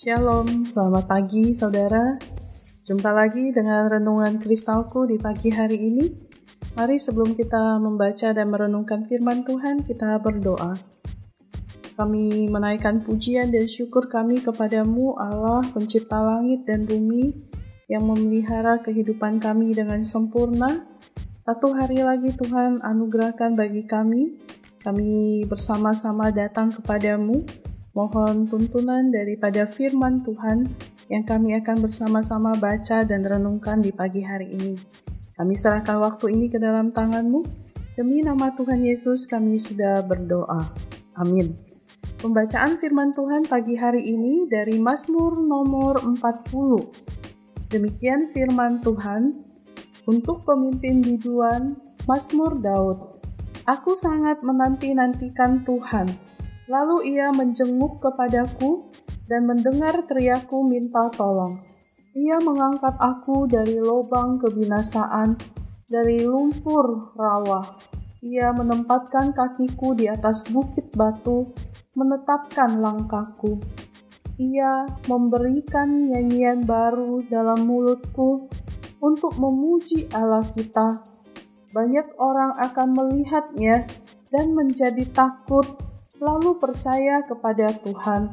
Shalom, selamat pagi saudara. Jumpa lagi dengan renungan kristalku di pagi hari ini. Mari sebelum kita membaca dan merenungkan firman Tuhan, kita berdoa. Kami menaikkan pujian dan syukur kami kepadamu Allah pencipta langit dan bumi yang memelihara kehidupan kami dengan sempurna. Satu hari lagi Tuhan anugerahkan bagi kami. Kami bersama-sama datang kepadamu. Mohon tuntunan daripada firman Tuhan yang kami akan bersama-sama baca dan renungkan di pagi hari ini. Kami serahkan waktu ini ke dalam tangan-Mu. Demi nama Tuhan Yesus kami sudah berdoa. Amin. Pembacaan firman Tuhan pagi hari ini dari Mazmur nomor 40. Demikian firman Tuhan untuk pemimpin biduan Mazmur Daud. Aku sangat menanti-nantikan Tuhan. Lalu ia menjenguk kepadaku dan mendengar teriakku minta tolong. Ia mengangkat aku dari lubang kebinasaan, dari lumpur rawa. Ia menempatkan kakiku di atas bukit batu, menetapkan langkahku. Ia memberikan nyanyian baru dalam mulutku untuk memuji Allah kita. Banyak orang akan melihatnya dan menjadi takut, lalu percaya kepada Tuhan.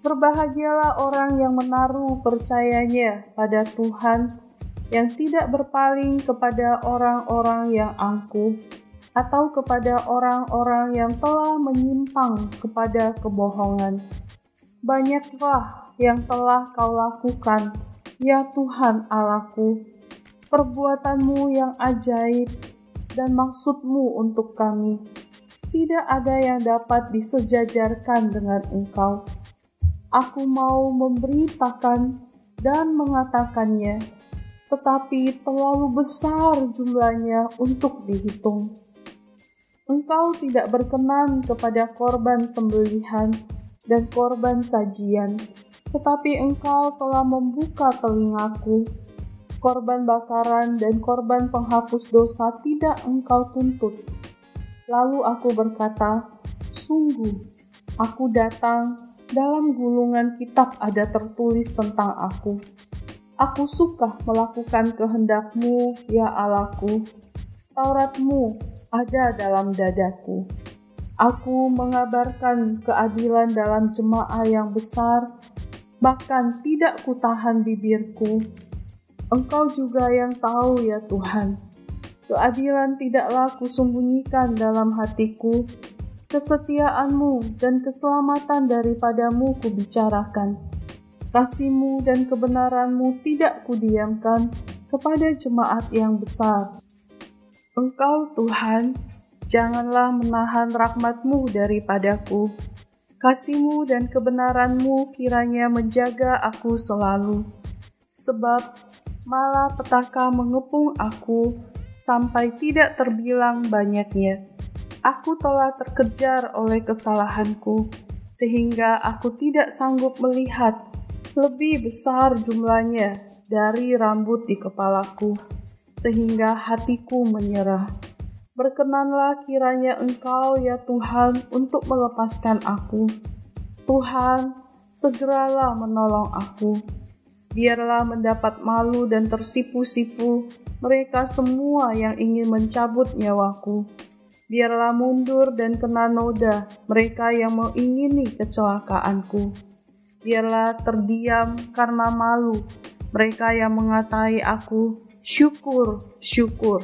Berbahagialah orang yang menaruh percayanya pada Tuhan, yang tidak berpaling kepada orang-orang yang angkuh, atau kepada orang-orang yang telah menyimpang kepada kebohongan. Banyaklah yang telah kau lakukan, ya Tuhan Allahku, perbuatanmu yang ajaib dan maksudmu untuk kami. Tidak ada yang dapat disejajarkan dengan Engkau. Aku mau memberitakan dan mengatakannya, tetapi terlalu besar jumlahnya untuk dihitung. Engkau tidak berkenan kepada korban sembelihan dan korban sajian, tetapi Engkau telah membuka telingaku. Korban bakaran dan korban penghapus dosa tidak Engkau tuntut. Lalu aku berkata, sungguh, aku datang, dalam gulungan kitab ada tertulis tentang aku. Aku suka melakukan kehendak-Mu, ya Allahku. Taurat-Mu ada dalam dadaku. Aku mengabarkan keadilan dalam jemaah yang besar, bahkan tidak kutahan bibirku. Engkau juga yang tahu, ya Tuhan. Keadilan tidaklah kusembunyikan dalam hatiku, kesetiaan-Mu dan keselamatan daripada-Mu kubicarakan. Kasih-Mu dan kebenaran-Mu tidak kudiamkan kepada jemaat yang besar. Engkau Tuhan, janganlah menahan rahmat-Mu daripadaku. Kasih-Mu dan kebenaran-Mu kiranya menjaga aku selalu. Sebab malapetaka mengepung aku, sampai tidak terbilang banyaknya. Aku telah terkejar oleh kesalahanku, sehingga aku tidak sanggup melihat. Lebih besar jumlahnya dari rambut di kepalaku, sehingga hatiku menyerah. Berkenanlah kiranya Engkau, ya Tuhan, untuk melepaskan aku. Tuhan, segeralah menolong aku. Biarlah mendapat malu dan tersipu-sipu mereka semua yang ingin mencabut nyawaku. Biarlah mundur dan kena noda mereka yang mengingini kecelakaanku. Biarlah terdiam karena malu mereka yang mengatai aku, syukur, syukur.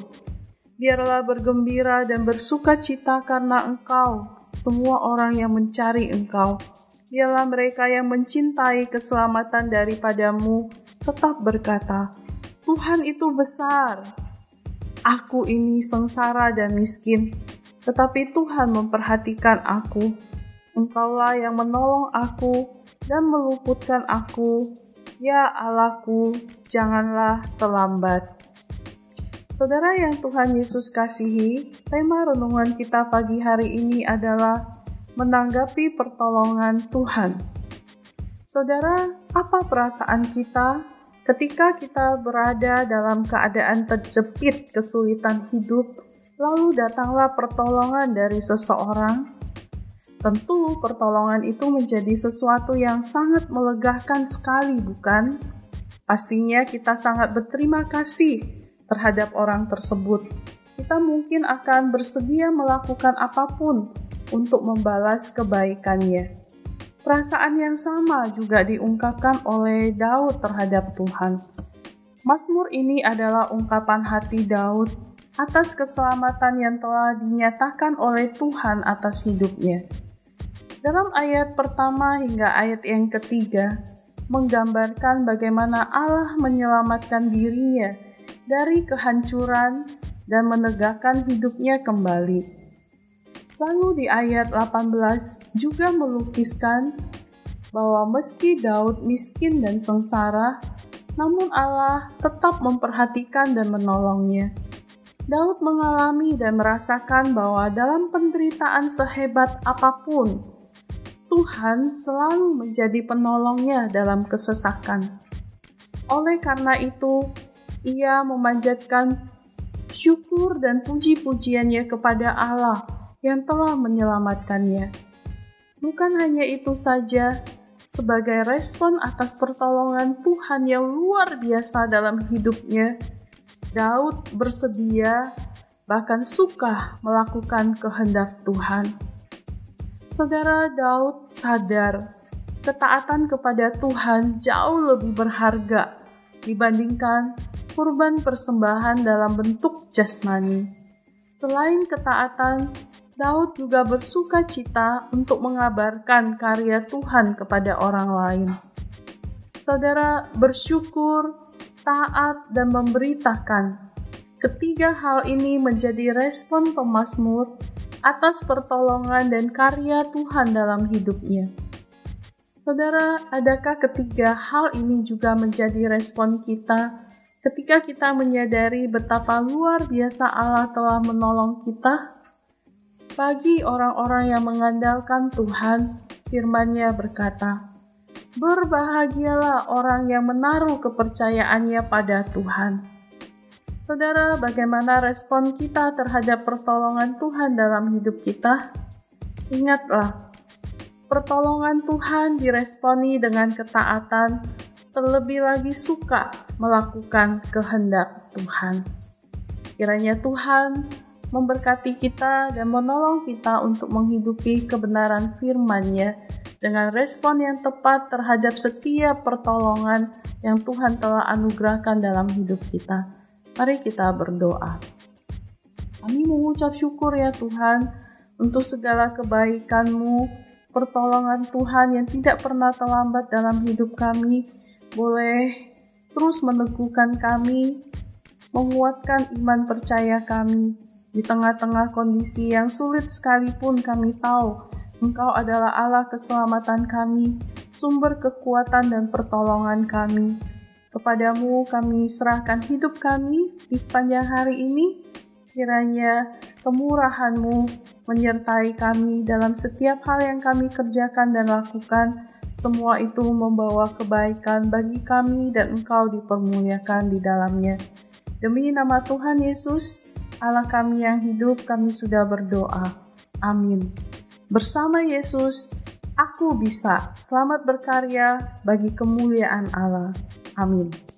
Biarlah bergembira dan bersuka cita karena Engkau, semua orang yang mencari Engkau. Biarlah mereka yang mencintai keselamatan daripada-Mu tetap berkata, Tuhan itu besar. Aku ini sengsara dan miskin, tetapi Tuhan memperhatikan aku. Engkaulah yang menolong aku dan meluputkan aku. Ya Allahku, janganlah terlambat. Saudara yang Tuhan Yesus kasihi, tema renungan kita pagi hari ini adalah menanggapi pertolongan Tuhan. Saudara, apa perasaan kita ketika kita berada dalam keadaan terjepit kesulitan hidup, lalu datanglah pertolongan dari seseorang? Tentu pertolongan itu menjadi sesuatu yang sangat melegakan sekali, bukan? Pastinya kita sangat berterima kasih terhadap orang tersebut. Kita mungkin akan bersedia melakukan apapun untuk membalas kebaikannya. Perasaan yang sama juga diungkapkan oleh Daud terhadap Tuhan. Mazmur ini adalah ungkapan hati Daud atas keselamatan yang telah dinyatakan oleh Tuhan atas hidupnya. Dalam ayat pertama hingga ayat yang ketiga, menggambarkan bagaimana Allah menyelamatkan dirinya dari kehancuran dan menegakkan hidupnya kembali. Lalu di ayat 18 juga melukiskan bahwa meski Daud miskin dan sengsara, namun Allah tetap memperhatikan dan menolongnya. Daud mengalami dan merasakan bahwa dalam penderitaan sehebat apapun, Tuhan selalu menjadi penolongnya dalam kesesakan. Oleh karena itu, ia memanjatkan syukur dan puji-pujiannya kepada Allah yang telah menyelamatkannya. Bukan hanya itu saja, sebagai respon atas pertolongan Tuhan yang luar biasa dalam hidupnya, Daud bersedia bahkan suka melakukan kehendak Tuhan. Saudara, Daud sadar ketaatan kepada Tuhan jauh lebih berharga dibandingkan kurban persembahan dalam bentuk jasmani. Selain ketaatan, Daud juga bersuka cita untuk mengabarkan karya Tuhan kepada orang lain. Saudara, bersyukur, taat, dan memberitakan. Ketiga hal ini menjadi respon pemazmur atas pertolongan dan karya Tuhan dalam hidupnya. Saudara, adakah ketiga hal ini juga menjadi respon kita ketika kita menyadari betapa luar biasa Allah telah menolong kita? Bagi orang-orang yang mengandalkan Tuhan, firman-Nya berkata, "Berbahagialah orang yang menaruh kepercayaannya pada Tuhan." Saudara, bagaimana respon kita terhadap pertolongan Tuhan dalam hidup kita? Ingatlah, pertolongan Tuhan diresponi dengan ketaatan, terlebih lagi suka melakukan kehendak Tuhan. Kiranya Tuhan memberkati kita dan menolong kita untuk menghidupi kebenaran firman-Nya dengan respon yang tepat terhadap setiap pertolongan yang Tuhan telah anugerahkan dalam hidup kita. Mari kita berdoa. Kami mengucap syukur ya Tuhan untuk segala kebaikan-Mu, pertolongan Tuhan yang tidak pernah terlambat dalam hidup kami, boleh terus meneguhkan kami, menguatkan iman percaya kami. Di tengah-tengah kondisi yang sulit sekalipun kami tahu, Engkau adalah Allah keselamatan kami, sumber kekuatan dan pertolongan kami. Kepadamu kami serahkan hidup kami di sepanjang hari ini. Kiranya kemurahan-Mu menyertai kami dalam setiap hal yang kami kerjakan dan lakukan. Semua itu membawa kebaikan bagi kami dan Engkau dipermuliakan di dalamnya. Demi nama Tuhan Yesus, Allah kami yang hidup, kami sudah berdoa. Amin. Bersama Yesus, aku bisa. Selamat berkarya bagi kemuliaan Allah. Amin.